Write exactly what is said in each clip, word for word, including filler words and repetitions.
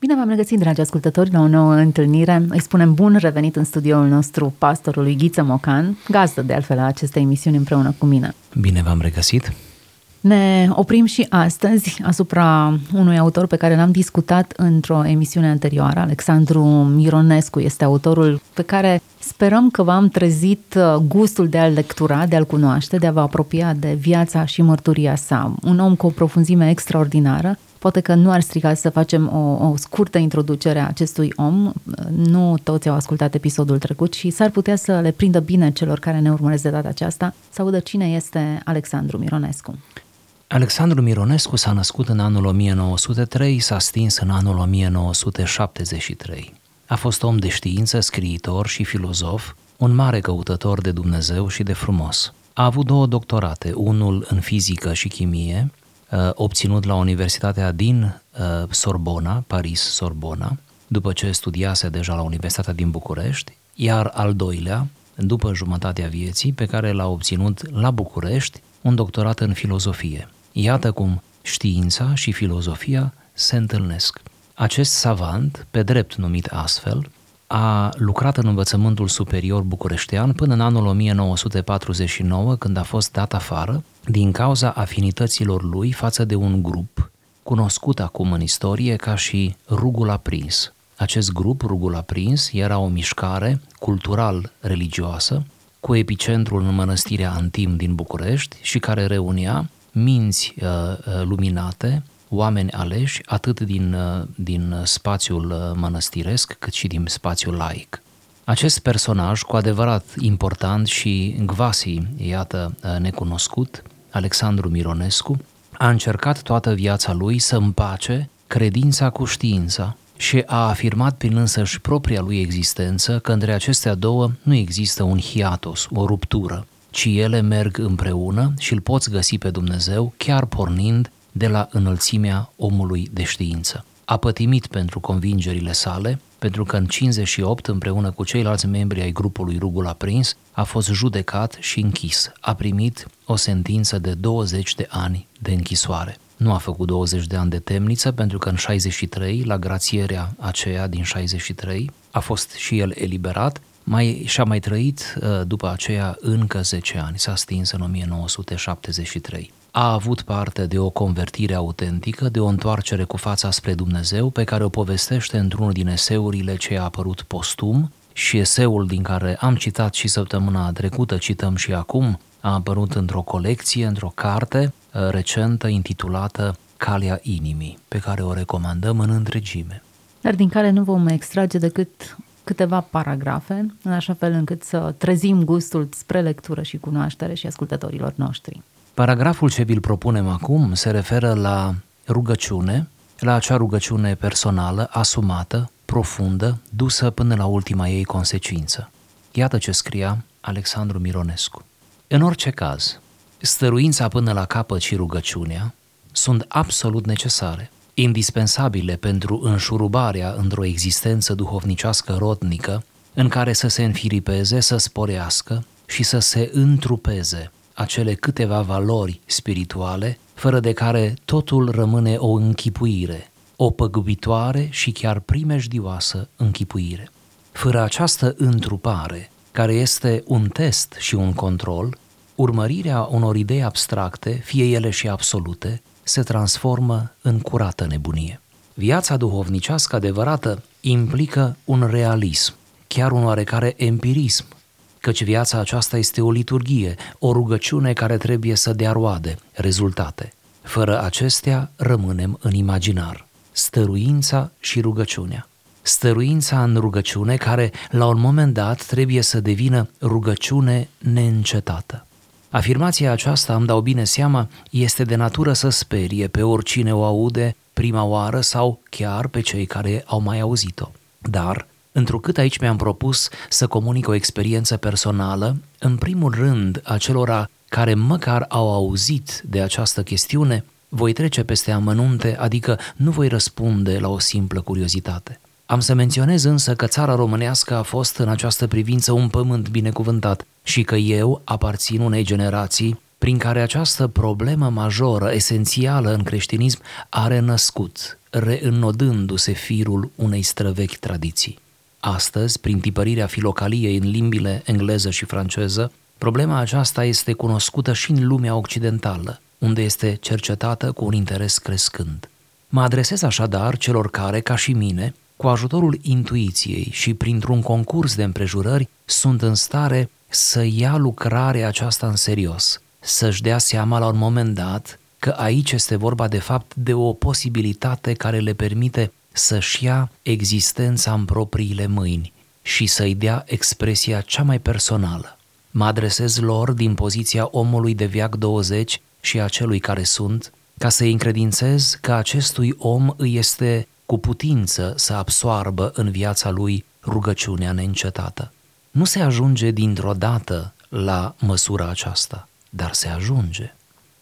Bine v-am regăsit, dragi ascultători, la o nouă întâlnire. Îi spunem bun revenit în studioul nostru pastorului Ghiță Mocan, gazdă de altfel a acestei emisiuni împreună cu mine. Bine v-am regăsit. Ne oprim și astăzi asupra unui autor pe care l-am discutat într-o emisiune anterioară. Alexandru Mironescu este autorul pe care sperăm că v-am trezit gustul de a-l lectura, de a-l cunoaște, de a vă apropia de viața și mărturia sa. Un om cu o profunzime extraordinară. Poate că nu ar strica să facem o, o scurtă introducere a acestui om. Nu toți au ascultat episodul trecut și s-ar putea să le prindă bine celor care ne urmăresc de data aceasta să audă cine este Alexandru Mironescu. Alexandru Mironescu s-a născut în anul o mie nouă sute trei, s-a stins în anul o mie nouă sute șaptezeci și trei. A fost om de știință, scriitor și filozof, un mare căutător de Dumnezeu și de frumos. A avut două doctorate, unul în fizică și chimie, obținut la Universitatea din Sorbona, Paris-Sorbona, după ce studiase deja la Universitatea din București, iar al doilea, după jumătatea vieții, pe care l-a obținut la București, un doctorat în filozofie. Iată cum știința și filozofia se întâlnesc. Acest savant, pe drept numit astfel, a lucrat în învățământul superior bucureștean până în anul o mie nouă sute patruzeci și nouă, când a fost dat afară din cauza afinităților lui față de un grup cunoscut acum în istorie ca și Rugul Aprins. Acest grup, Rugul Aprins, era o mișcare cultural-religioasă cu epicentrul în Mănăstirea Antim din București și care reunea minți uh, luminate, oameni aleși atât din, din spațiul mănăstiresc cât și din spațiul laic. Acest personaj cu adevărat important și gvasi, iată, necunoscut, Alexandru Mironescu, a încercat toată viața lui să împace credința cu știința și a afirmat prin însăși propria lui existență că între acestea două nu există un hiatus, o ruptură, ci ele merg împreună și îl poți găsi pe Dumnezeu chiar pornind de la înălțimea omului de știință. A pătimit pentru convingerile sale, pentru că în cincizeci și opt, împreună cu ceilalți membri ai grupului Rugul Aprins, a fost judecat și închis. A primit o sentință de douăzeci de ani de închisoare. Nu a făcut douăzeci de ani de temniță, pentru că în șaizeci și trei, la grațierea aceea din șaizeci și trei, a fost și el eliberat, mai, și-a mai trăit după aceea încă zece ani, s-a stins în o mie nouă sute șaptezeci și trei. A avut parte de o convertire autentică, de o întoarcere cu fața spre Dumnezeu, pe care o povestește într-unul din eseurile ce a apărut postum și eseul din care am citat și săptămâna trecută, cităm și acum, a apărut într-o colecție, într-o carte recentă intitulată Calea inimii, pe care o recomandăm în întregime. Dar din care nu vom extrage decât câteva paragrafe, în așa fel încât să trezim gustul spre lectură și cunoaștere și ascultătorilor noștri. Paragraful ce vi-l propunem acum se referă la rugăciune, la acea rugăciune personală, asumată, profundă, dusă până la ultima ei consecință. Iată ce scria Alexandru Mironescu. În orice caz, stăruința până la capăt și rugăciunea sunt absolut necesare, indispensabile pentru înșurubarea într-o existență duhovnicească rodnică, în care să se înfiripeze, să sporească și să se întrupeze acele câteva valori spirituale, fără de care totul rămâne o închipuire, o păgubitoare și chiar primejdioasă închipuire. Fără această întrupare, care este un test și un control, urmărirea unor idei abstracte, fie ele și absolute, se transformă în curată nebunie. Viața duhovnicească adevărată implică un realism, chiar un oarecare empirism, căci viața aceasta este o liturghie, o rugăciune care trebuie să dea roade, rezultate. Fără acestea rămânem în imaginar. Stăruința și rugăciunea. Stăruința în rugăciune care, la un moment dat, trebuie să devină rugăciune neîncetată. Afirmația aceasta, îmi dau bine seama, este de natură să sperie pe oricine o aude prima oară sau chiar pe cei care au mai auzit-o. Dar, întrucât aici mi-am propus să comunic o experiență personală, în primul rând acelora care măcar au auzit de această chestiune, voi trece peste amănunte, adică nu voi răspunde la o simplă curiozitate. Am să menționez însă că țara românească a fost în această privință un pământ binecuvântat și că eu aparțin unei generații prin care această problemă majoră, esențială în creștinism, a renăscut, reînnodându-se firul unei străvechi tradiții. Astăzi, prin tipărirea filocaliei în limbile engleză și franceză, problema aceasta este cunoscută și în lumea occidentală, unde este cercetată cu un interes crescând. Mă adresez așadar celor care, ca și mine, cu ajutorul intuiției și printr-un concurs de împrejurări, sunt în stare să ia lucrarea aceasta în serios, să-și dea seama la un moment dat că aici este vorba de fapt de o posibilitate care le permite să-și ia existența în propriile mâini și să-i dea expresia cea mai personală. Mă adresez lor din poziția omului de veac douăzeci și a celui care sunt, ca să-i încredințez că acestui om îi este cu putință să absoarbă în viața lui rugăciunea neîncetată. Nu se ajunge dintr-o dată la măsura aceasta, dar se ajunge.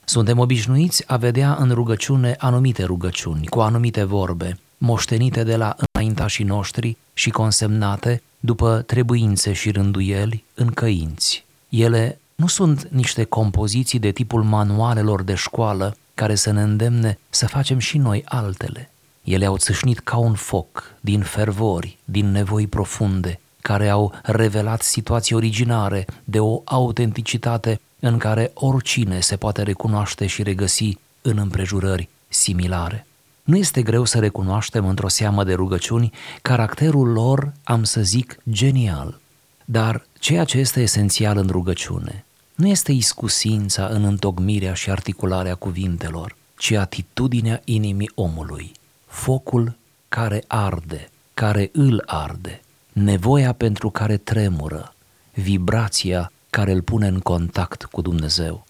Suntem obișnuiți a vedea în rugăciune anumite rugăciuni, cu anumite vorbe, moștenite de la înaintașii noștri și consemnate după trebuințe și rânduieli în căinți. Ele nu sunt niște compoziții de tipul manualelor de școală care să ne îndemne să facem și noi altele. Ele au țâșnit ca un foc, din fervori, din nevoi profunde, care au revelat situații originare de o autenticitate în care oricine se poate recunoaște și regăsi în împrejurări similare. Nu este greu să recunoaștem într-o seamă de rugăciuni caracterul lor, am să zic, genial. Dar ceea ce este esențial în rugăciune nu este iscusința în întocmirea și articularea cuvintelor, ci atitudinea inimii omului, focul care arde, care îl arde, nevoia pentru care tremură, vibrația care îl pune în contact cu Dumnezeu.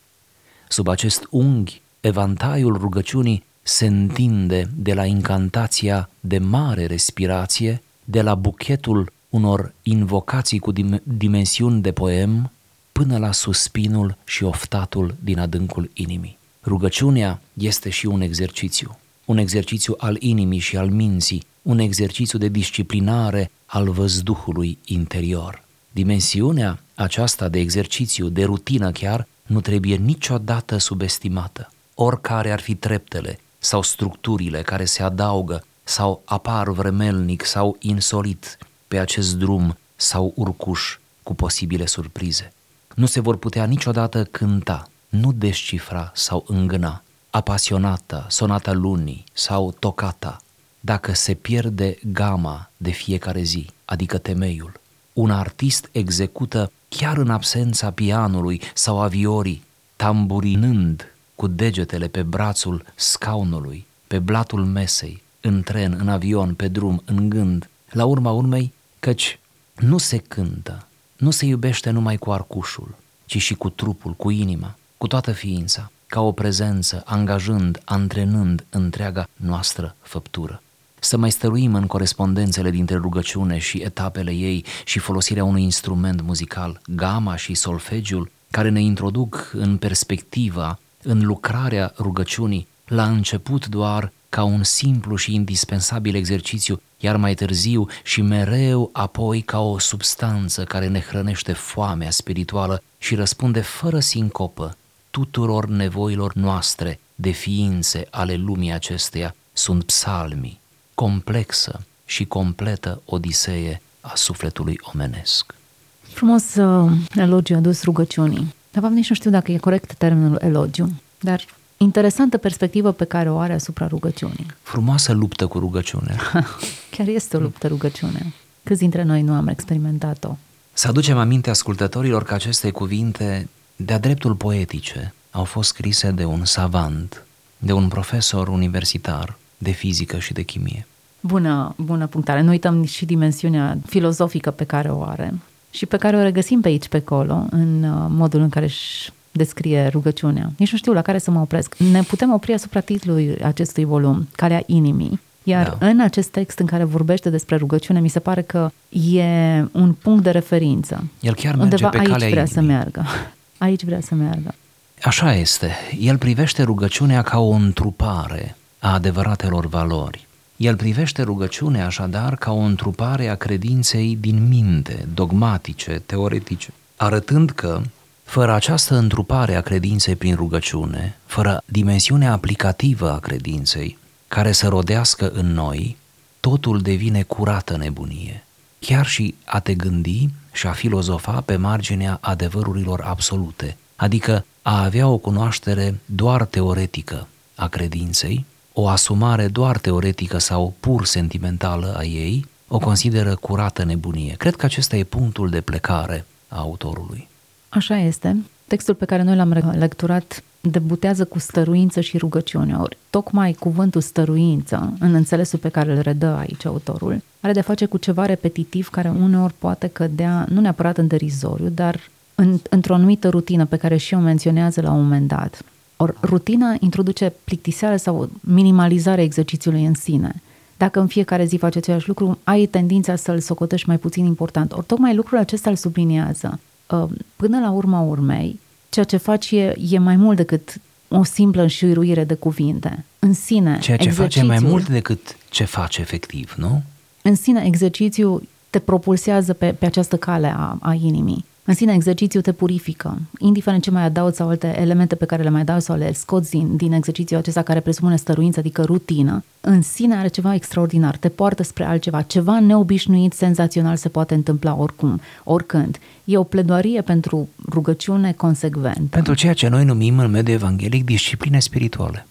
Sub acest unghi, evantaiul rugăciunii se întinde de la incantația de mare respirație, de la buchetul unor invocații cu dim- dimensiuni de poem, până la suspinul și oftatul din adâncul inimii. Rugăciunea este și un exercițiu, un exercițiu al inimii și al minții, un exercițiu de disciplinare al văzduhului interior. Dimensiunea aceasta de exercițiu, de rutină chiar, nu trebuie niciodată subestimată. Oricare ar fi treptele sau structurile care se adaugă sau apar vremelnic sau insolit pe acest drum sau urcuș cu posibile surprize. Nu se vor putea niciodată cânta, nu descifra sau îngâna apasionata, sonata lunii sau tocata, dacă se pierde gama de fiecare zi, adică temeiul. Un artist execută chiar în absența pianului sau a viorii, tamburinând cu degetele pe brațul scaunului, pe blatul mesei, în tren, în avion, pe drum, în gând, la urma urmei, căci nu se cântă, nu se iubește numai cu arcușul, ci și cu trupul, cu inima, cu toată ființa, ca o prezență, angajând, antrenând întreaga noastră făptură. Să mai stăruim în corespondențele dintre rugăciune și etapele ei și folosirea unui instrument muzical, gama și solfegiul, care ne introduc în perspectiva, în lucrarea rugăciunii, la început doar ca un simplu și indispensabil exercițiu, iar mai târziu și mereu apoi ca o substanță care ne hrănește foamea spirituală și răspunde fără sincopă tuturor nevoilor noastre de ființe ale lumii acesteia, sunt psalmii, complexă și completă odisee a sufletului omenesc. Frumos uh, elogiu adus rugăciunii. De fapt, nici nu știu dacă e corect termenul elogiu, dar interesantă perspectivă pe care o are asupra rugăciunii. Frumoasă luptă cu rugăciunea. Chiar este o luptă rugăciunea. Câți dintre noi nu am experimentat-o? Să aducem aminte ascultătorilor că aceste cuvinte, de-a dreptul poetice, au fost scrise de un savant, de un profesor universitar de fizică și de chimie. Bună, bună punctare. Nu uităm și dimensiunea filozofică pe care o are și pe care o regăsim pe aici, pe acolo, în modul în care își descrie rugăciunea. Nici nu știu la care să mă opresc. Ne putem opri asupra titlului acestui volum, Calea inimii, Iar da. În acest text în care vorbește despre rugăciune, mi se pare că e un punct de referință. El chiar merge undeva pe calea inimii. Aici vrea să meargă. Aici vrea să meargă. Așa este. El privește rugăciunea ca o întrupare a adevăratelor valori. El privește rugăciunea așadar ca o întrupare a credinței din minte, dogmatice, teoretice, arătând că fără această întrupare a credinței prin rugăciune, fără dimensiunea aplicativă a credinței, care să rodească în noi, totul devine curată nebunie. Chiar și a te gândi și a filozofa pe marginea adevărurilor absolute, adică a avea o cunoaștere doar teoretică a credinței, o asumare doar teoretică sau pur sentimentală a ei, o consideră curată nebunie. Cred că acesta e punctul de plecare a autorului. Așa este. Textul pe care noi l-am lecturat debutează cu stăruință și rugăciune. Ori, tocmai cuvântul stăruință, în înțelesul pe care îl redă aici autorul, are de face cu ceva repetitiv care uneori poate cădea, nu neapărat în derizoriu, dar în, într-o anumită rutină pe care și o menționează la un moment dat. Ori, rutina introduce plictiseală sau minimalizarea exercițiului în sine. Dacă în fiecare zi faci același lucru, ai tendința să-l socotești mai puțin important. Ori, tocmai lucrul acesta îl subliniază. Până la urma urmei, ceea ce faci e, e mai mult decât o simplă înșiruire de cuvinte. În sine, ceea ce face mai mult decât ce faci efectiv, nu? În sine, exercițiul te propulsează pe, pe această cale a, a inimii. În sine, exercițiul te purifică. Indiferent ce mai adaugi sau alte elemente pe care le mai dau sau le scoți din, din exercițiul acesta care presupune stăruință, adică rutină, în sine are ceva extraordinar. Te poartă spre altceva. Ceva neobișnuit, senzațional se poate întâmpla oricum, oricând. E o pledoarie pentru rugăciune consecventă. Pentru ceea ce noi numim în mediul evanghelic discipline spirituale.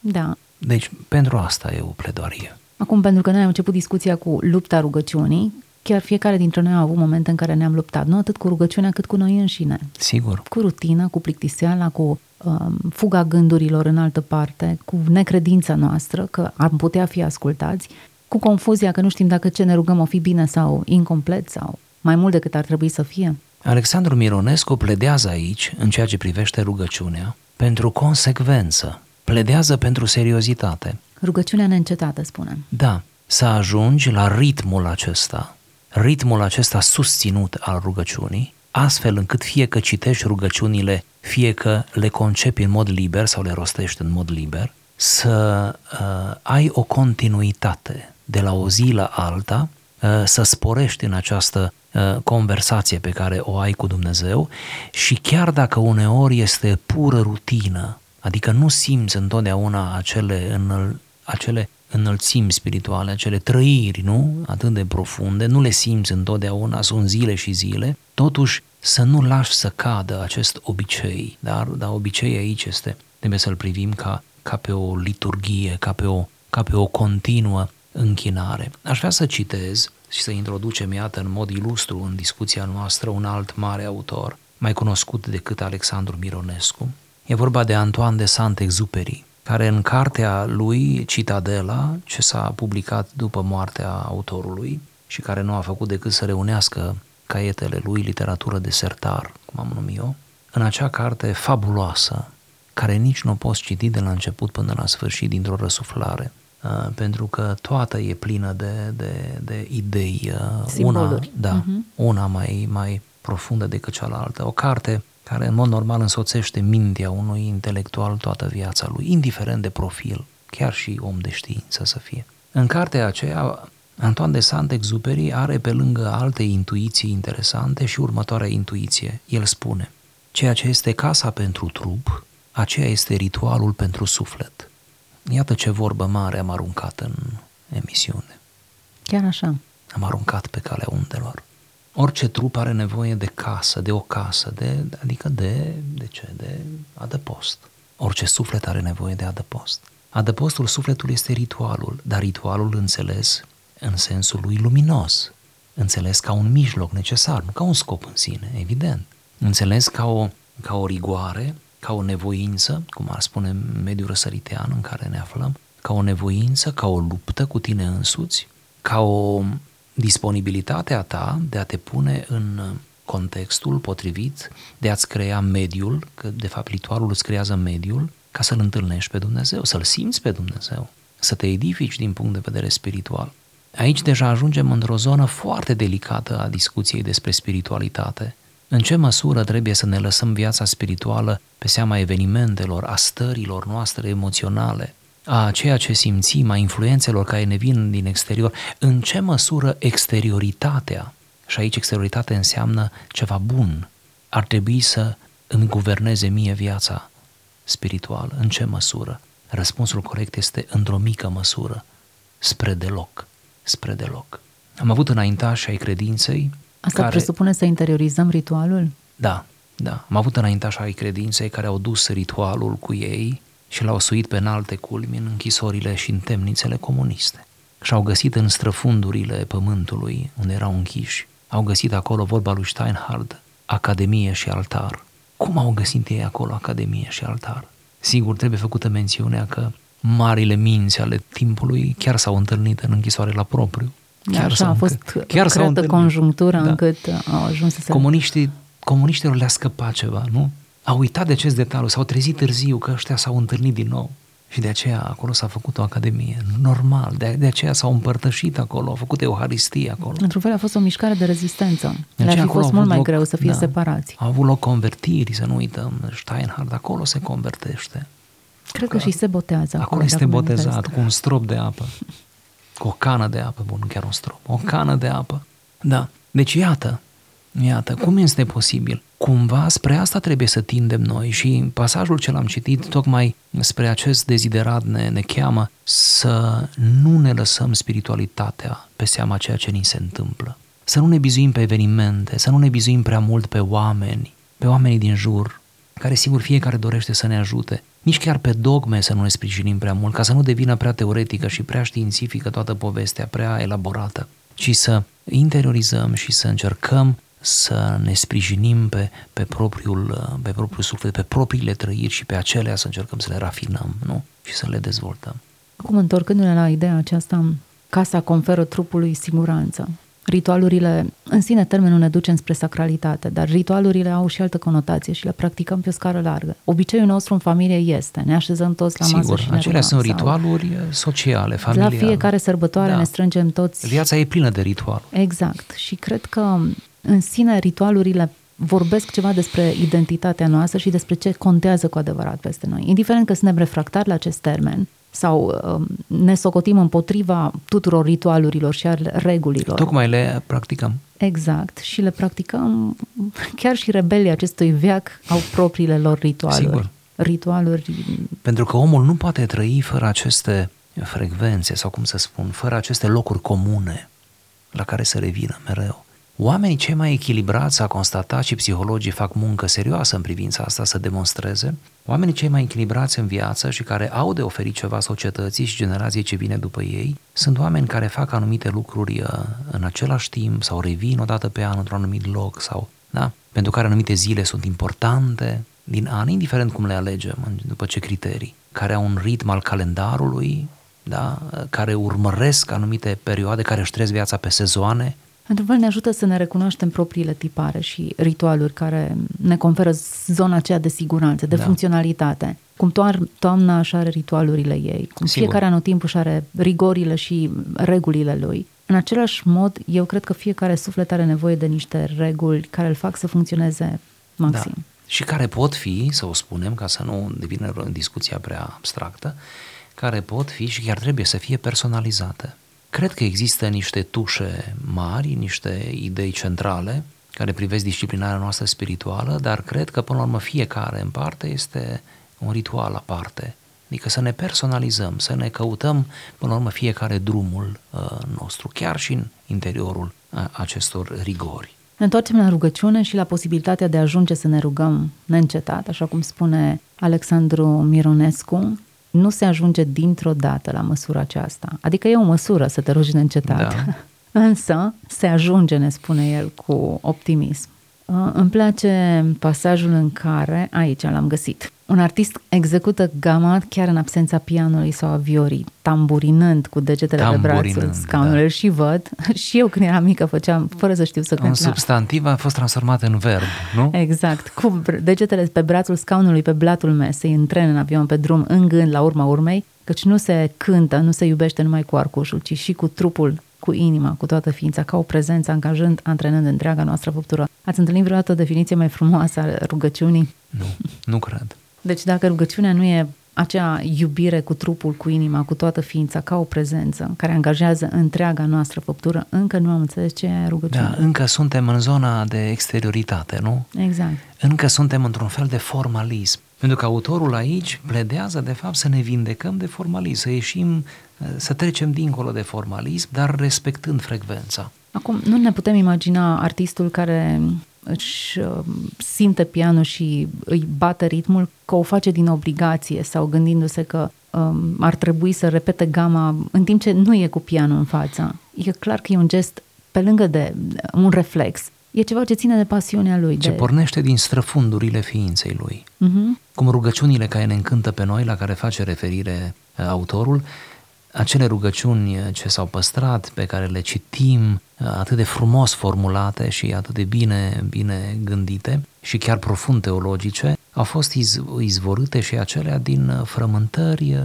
Da. Deci, pentru asta e o pledoarie. Acum, pentru că noi am început discuția cu lupta rugăciunii, chiar fiecare dintre noi a avut momente în care ne-am luptat, nu atât cu rugăciunea, cât cu noi înșine. Sigur. Cu rutina, cu plictiseala, cu um, fuga gândurilor în altă parte, cu necredința noastră că am putea fi ascultați, cu confuzia că nu știm dacă ce ne rugăm o fi bine sau incomplet sau mai mult decât ar trebui să fie. Alexandru Mironescu pledează aici, în ceea ce privește rugăciunea, pentru consecvență, pledează pentru seriozitate. Rugăciunea neîncetată, spune. Da, să ajungi la ritmul acesta, ritmul acesta susținut al rugăciunii, astfel încât fie că citești rugăciunile, fie că le concepi în mod liber sau le rostești în mod liber, să uh, ai o continuitate de la o zi la alta, uh, să sporești în această uh, conversație pe care o ai cu Dumnezeu și chiar dacă uneori este pură rutină, adică nu simți întotdeauna acele, în, acele înălțimi spirituale, acele trăiri, nu? Atât de profunde, nu le simți întotdeauna, sunt zile și zile, totuși să nu lași să cadă acest obicei, dar, dar obicei aici este, trebuie să-l privim ca, ca pe o liturghie, ca pe o, ca pe o continuă închinare. Aș vrea să citez și să introducem, iată, în mod ilustru în discuția noastră, un alt mare autor, mai cunoscut decât Alexandru Mironescu. E vorba de Antoine de Saint-Exupery, care în cartea lui Citadela, ce s-a publicat după moartea autorului și care nu a făcut decât să reunească caietele lui, literatură de sertar, cum am numit eu, în acea carte fabuloasă, care nici nu o poți citi de la început până la sfârșit dintr-o răsuflare, pentru că toată e plină de, de, de idei, una, da, uh-huh. una mai, mai profundă decât cealaltă, o carte care în mod normal însoțește mintea unui intelectual toată viața lui, indiferent de profil, chiar și om de știință să fie. În cartea aceea, Antoine de Saint-Exupery are pe lângă alte intuiții interesante și următoarea intuiție. El spune, ceea ce este casa pentru trup, aceea este ritualul pentru suflet. Iată ce vorbă mare am aruncat în emisiune. Chiar așa. Am aruncat pe calea undelor. Orice trup are nevoie de casă, de o casă, de, adică de, de ce? De adăpost. Orice suflet are nevoie de adăpost. Adăpostul sufletului este ritualul, dar ritualul înțeles în sensul lui luminos, înțeles ca un mijloc necesar, nu ca un scop în sine, evident. Înțeles ca o, ca o rigoare, ca o nevoință, cum ar spune mediul răsăritean în care ne aflăm, ca o nevoință, ca o luptă cu tine însuți, ca o disponibilitatea ta de a te pune în contextul potrivit, de a-ți crea mediul, că de fapt ritualul îți creează mediul, ca să-L întâlnești pe Dumnezeu, să-L simți pe Dumnezeu, să te edifici din punct de vedere spiritual. Aici deja ajungem într-o zonă foarte delicată a discuției despre spiritualitate. În ce măsură trebuie să ne lăsăm viața spirituală pe seama evenimentelor, a stărilor noastre emoționale, a ceea ce simțim, a influențelor care ne vin din exterior, în ce măsură exterioritatea, și aici exterioritatea înseamnă ceva bun, ar trebui să îmi guverneze mie viața spirituală, în ce măsură? Răspunsul corect este într-o mică măsură, spre deloc, spre deloc. Am avut înaintași ai credinței. Asta care... presupune să interiorizăm ritualul? Da, da. Am avut înaintași ai credinței care au dus ritualul cu ei și l-au suit pe înalte culmi în închisorile și în temnițele comuniste. Și-au găsit în străfundurile pământului unde erau închiși, au găsit acolo, vorba lui Steinhardt, academie și altar. Cum au găsit ei acolo academie și altar? Sigur, trebuie făcută mențiunea că marile minți ale timpului chiar s-au întâlnit în închisoare la propriu. Chiar da, s-au a fost încă... chiar creată conjunctura da. încât au ajuns să se... Comuniștii, comuniștilor le-a scăpat ceva, nu? Au uitat de acest detaliu, s-au trezit târziu că ăștia s-au întâlnit din nou. Și de aceea acolo s-a făcut o academie, normal, de, de aceea s-au împărtășit acolo, au făcut euharistie acolo. Într-un fel a fost o mișcare de rezistență, le-ar fi fost mult mai loc, greu să fie da, separați. Au avut loc convertiri, să nu uităm, Steinhardt acolo se convertește. Cred că, că și se botează. Acolo, acolo este botezat cu un strop de apă, cu o cană de apă, bun, chiar un strop, o cană de apă, da. Deci iată, iată, cum este posibil? Cumva spre asta trebuie să tindem noi și pasajul ce l-am citit tocmai spre acest deziderat ne, ne cheamă să nu ne lăsăm spiritualitatea pe seama ceea ce ni se întâmplă. Să nu ne bizuim pe evenimente, să nu ne bizuim prea mult pe oameni, pe oamenii din jur, care sigur fiecare dorește să ne ajute. Nici chiar pe dogme să nu ne sprijinim prea mult, ca să nu devină prea teoretică și prea științifică toată povestea, prea elaborată, ci să interiorizăm și să încercăm să ne sprijinim pe, pe, propriul, pe propriul suflet, pe propriile trăiri și pe acelea să încercăm să le rafinăm, nu? Și să le dezvoltăm. Acum, întorcându-ne la ideea aceasta, casa conferă trupului siguranță. Ritualurile, în sine termenul ne duce spre sacralitate, dar ritualurile au și altă conotație și le practicăm pe o scară largă. Obiceiul nostru în familie este, ne așezăm toți la masă. Sigur, și ne acelea sunt ritualuri sociale, familiale. La fiecare sărbătoare da. ne strângem toți. Viața e plină de ritual. Exact. Și cred că în sine, ritualurile vorbesc ceva despre identitatea noastră și despre ce contează cu adevărat peste noi. Indiferent că suntem refractari la acest termen sau ne socotim împotriva tuturor ritualurilor și al regulilor. Tocmai le practicăm. Exact. Și le practicăm, chiar și rebelii acestui veac au propriile lor ritualuri. Sigur. Ritualuri... Pentru că omul nu poate trăi fără aceste frecvențe, sau cum să spun, fără aceste locuri comune la care să revină mereu. Oamenii cei mai echilibrați, s-a constatat, și psihologii fac muncă serioasă în privința asta să demonstreze, oamenii cei mai echilibrați în viață și care au de oferit ceva societății și generației ce vine după ei, sunt oameni care fac anumite lucruri în același timp sau revin o dată pe an într-un anumit loc sau, da, pentru care anumite zile sunt importante din an, indiferent cum le alegem, după ce criterii, care au un ritm al calendarului, da, care urmăresc anumite perioade, care își trăiesc viața pe sezoane. Într-un fel ne ajută să ne recunoaștem propriile tipare și ritualuri care ne conferă zona aceea de siguranță, de da. funcționalitate. Cum toar- toamna își are ritualurile ei, cum Sigur. fiecare anotimp își are rigorile și regulile lui. În același mod, eu cred că fiecare suflet are nevoie de niște reguli care îl fac să funcționeze maxim. Da. Și care pot fi, să o spunem, ca să nu devină discuția prea abstractă, care pot fi și chiar trebuie să fie personalizate. Cred că există niște tușe mari, niște idei centrale care privesc disciplinarea noastră spirituală, dar cred că până la urmă fiecare în parte este un ritual aparte. Adică să ne personalizăm, să ne căutăm până la urmă fiecare drumul nostru, chiar și în interiorul acestor rigori. Ne întoarcem la rugăciune și la posibilitatea de a ajunge să ne rugăm neîncetat, așa cum spune Alexandru Mironescu. Nu se ajunge dintr-o dată la măsura aceasta. Adică e o măsură să te rogi neîncetat. Da. Însă se ajunge, ne spune el, cu optimism. Îmi place pasajul în care, aici l-am găsit, un artist execută gama chiar în absența pianului sau a viorii, tamburinând cu degetele pe brațul scaunului. Da. Și văd, și eu când eram mică făceam, fără să știu să cânt. Un substantiv a fost transformat în verb, nu? Exact, cu degetele pe brațul scaunului, pe blatul mesei, în tren, în avion, pe drum, în gând, la urma urmei, căci nu se cântă, nu se iubește numai cu arcușul, ci și cu trupul, cu inima, cu toată ființa, ca o prezență, angajând, antrenând întreaga noastră făptură. Ați întâlnit vreodată o definiție mai frumoasă a rugăciunii? Nu, nu cred. Deci dacă rugăciunea nu e acea iubire cu trupul, cu inima, cu toată ființa, ca o prezență, care angajează întreaga noastră făptură, încă nu am înțeles ce e rugăciunea. Da, încă suntem în zona de exterioritate, nu? Exact. Încă suntem într-un fel de formalism. Pentru că autorul aici pledează, de fapt, să ne vindecăm de formalism, să ieșim, să trecem dincolo de formalism, dar respectând frecvența. Acum, nu ne putem imagina artistul care își simte pianul și îi bate ritmul că o face din obligație sau gândindu-se că um, ar trebui să repete gama în timp ce nu e cu pianul în față. E clar că e un gest, pe lângă de un reflex, e ceva ce ține de pasiunea lui. Ce de... pornește din străfundurile ființei lui. Uh-huh. Cum rugăciunile care ne încântă pe noi, la care face referire autorul, acele rugăciuni ce s-au păstrat, pe care le citim, atât de frumos formulate și atât de bine, bine gândite și chiar profund teologice, au fost iz- izvorâte și acelea din frământări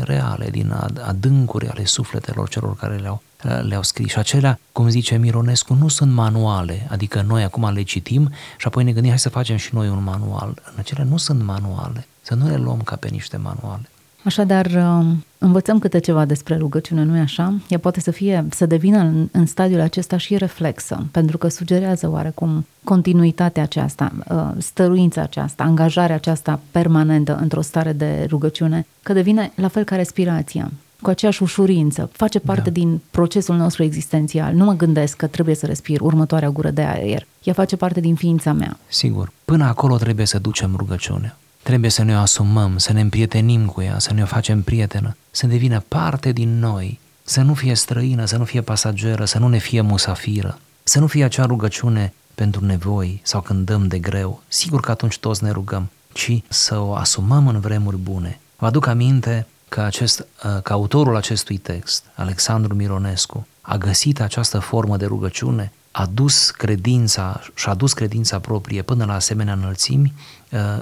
reale, din adâncuri ale sufletelor celor care le-au, le-au scris. Și acelea, cum zice Mironescu, nu sunt manuale, adică noi acum le citim și apoi ne gândim, hai să facem și noi un manual. Acelea nu sunt manuale, să nu le luăm ca pe niște manuale. Așadar, învățăm câte ceva despre rugăciune, nu-i așa? Ea poate să fie, să devină în, în stadiul acesta și reflexă, pentru că sugerează oarecum continuitatea aceasta, stăruința aceasta, angajarea aceasta permanentă într-o stare de rugăciune, că devine la fel ca respirația, cu aceeași ușurință, face parte da. din procesul nostru existențial. Nu mă gândesc că trebuie să respir următoarea gură de aer. Ea face parte din ființa mea. Sigur, până acolo trebuie să ducem rugăciunea. Trebuie să ne o asumăm, să ne împrietenim cu ea, să ne o facem prietenă, să devină parte din noi, să nu fie străină, să nu fie pasageră, să nu ne fie musafiră, să nu fie acea rugăciune pentru nevoi sau când dăm de greu, sigur că atunci toți ne rugăm, ci să o asumăm în vremuri bune. Vă aduc aminte că, acest, că autorul acestui text, Alexandru Mironescu, a găsit această formă de rugăciune, a dus credința și-a dus credința proprie până la asemenea înălțimi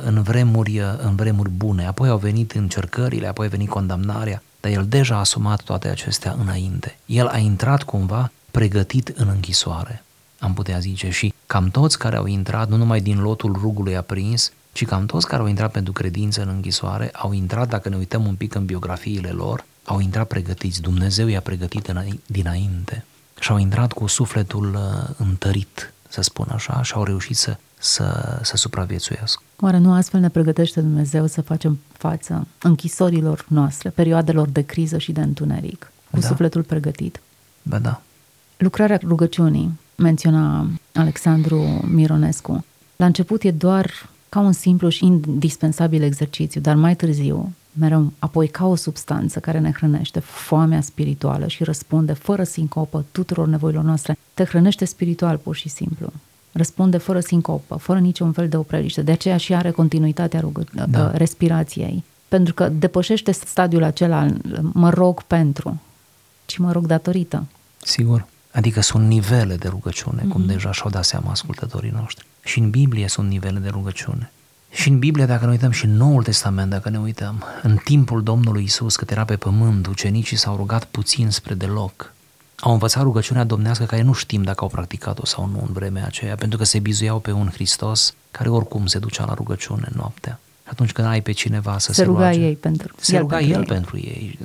în vremuri, în vremuri bune. Apoi au venit încercările, apoi a venit condamnarea, dar el deja a asumat toate acestea înainte. El a intrat cumva pregătit în închisoare, am putea zice, și cam toți care au intrat, nu numai din lotul Rugului Aprins, ci cam toți care au intrat pentru credință în închisoare, au intrat, dacă ne uităm un pic în biografiile lor, au intrat pregătiți. Dumnezeu i-a pregătit dinainte. Și au intrat cu sufletul întărit, să spun așa, și au reușit să, să, să supraviețuiască. Oare nu astfel ne pregătește Dumnezeu să facem față închisorilor noastre, perioadelor de criză și de întuneric, cu da. sufletul pregătit? Ba da. Lucrarea rugăciunii, menționa Alexandru Mironescu, la început e doar ca un simplu și indispensabil exercițiu, dar mai târziu, mereu apoi ca o substanță care ne hrănește foamea spirituală și răspunde fără sincopă tuturor nevoilor noastre, te hrănește spiritual pur și simplu. Răspunde fără sincopă, fără niciun fel de opreliște. De aceea și are continuitatea rugă- da. respirației. Pentru că depășește stadiul acela, mă rog pentru, ci mă rog datorită. Sigur. Adică sunt nivele de rugăciune, cum mm-hmm. deja și-au dat seama ascultătorii noștri. Și în Biblie sunt nivele de rugăciune. Și în Biblie, dacă ne uităm, și în Noul Testament, dacă ne uităm, în timpul Domnului Iisus, cât era pe pământ, ucenicii s-au rugat puțin spre deloc. Au învățat rugăciunea domnească, care nu știm dacă au practicat-o sau nu în vremea aceea, pentru că se bizuiau pe un Hristos care oricum se ducea la rugăciune noaptea. Atunci când ai pe cineva să se, se ruga roage, ei pentru, se el ruga pentru el ei. pentru ei.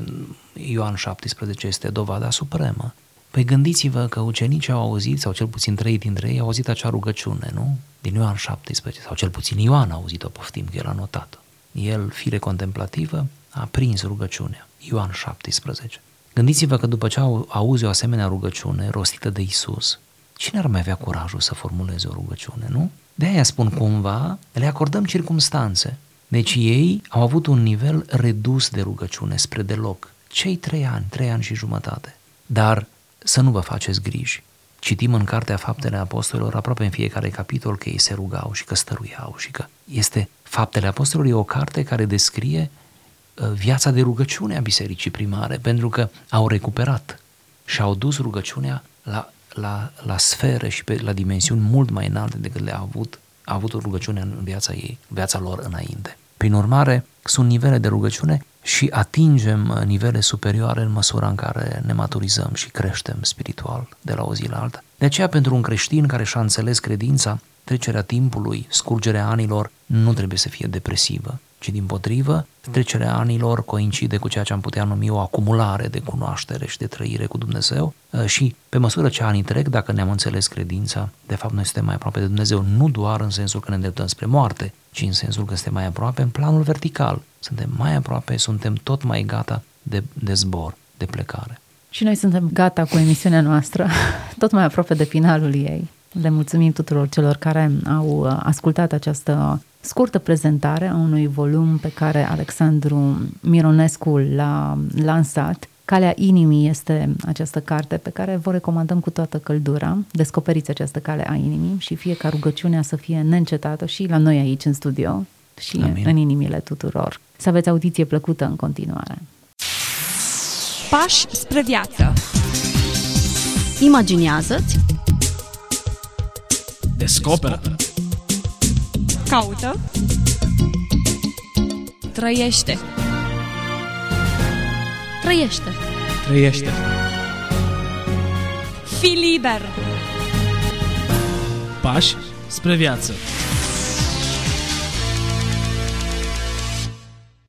Ioan șaptesprezece este dovada supremă. Păi gândiți-vă că ucenicii au auzit, sau cel puțin trei dintre ei, au auzit acea rugăciune, nu? Din Ioan șaptesprezece, sau cel puțin Ioan a auzit-o, poftim, că el a notat. El, fire contemplativă, a prins rugăciunea, Ioan șaptesprezece. Gândiți-vă că după ce auzi o asemenea rugăciune rostită de Iisus, cine ar mai avea curajul să formuleze o rugăciune, nu? De-aia spun cumva, le acordăm circumstanțe. Deci ei au avut un nivel redus de rugăciune spre deloc. Cei trei ani, trei ani și jumătate. Dar să nu vă faceți griji, ci Citim în cartea Faptele Apostolilor aproape în fiecare capitol că ei se rugau și că stăruiau și că este Faptele Apostolilor, e o carte care descrie viața de rugăciune a bisericii primare, pentru că au recuperat și au dus rugăciunea la, la, la sfere și pe, la dimensiuni mult mai înalte decât le-a avut, a avut o rugăciune în viața ei, viața lor înainte. Prin urmare, sunt nivele de rugăciune și atingem nivele superioare în măsura în care ne maturizăm și creștem spiritual de la o zi la alta. De aceea, pentru un creștin care și-a înțeles credința, trecerea timpului, scurgerea anilor, nu trebuie să fie depresivă, ci dimpotrivă, trecerea anilor coincide cu ceea ce am putea numi o acumulare de cunoaștere și de trăire cu Dumnezeu și, pe măsură ce anii trec, dacă ne-am înțeles credința, de fapt noi suntem mai aproape de Dumnezeu, nu doar în sensul că ne îndreptăm spre moarte, ci în sensul că suntem mai aproape în planul vertical, suntem mai aproape, suntem tot mai gata de, de zbor, de plecare. Și noi suntem gata cu emisiunea noastră, tot mai aproape de finalul ei. Le mulțumim tuturor celor care au ascultat această scurtă prezentare a unui volum pe care Alexandru Mironescu l-a lansat. Calea inimii este această carte pe care vă recomandăm cu toată căldura. Descoperiți această cale a inimii și fie ca rugăciunea să fie neîncetată și la noi aici în studio și Amin. În inimile tuturor. Să aveți audiție plăcută în continuare. Pași spre viață. Imaginează-ți. Descoperă. Caută. Trăiește. Trăiește. Trăiește. Fii liber. Pași spre viață.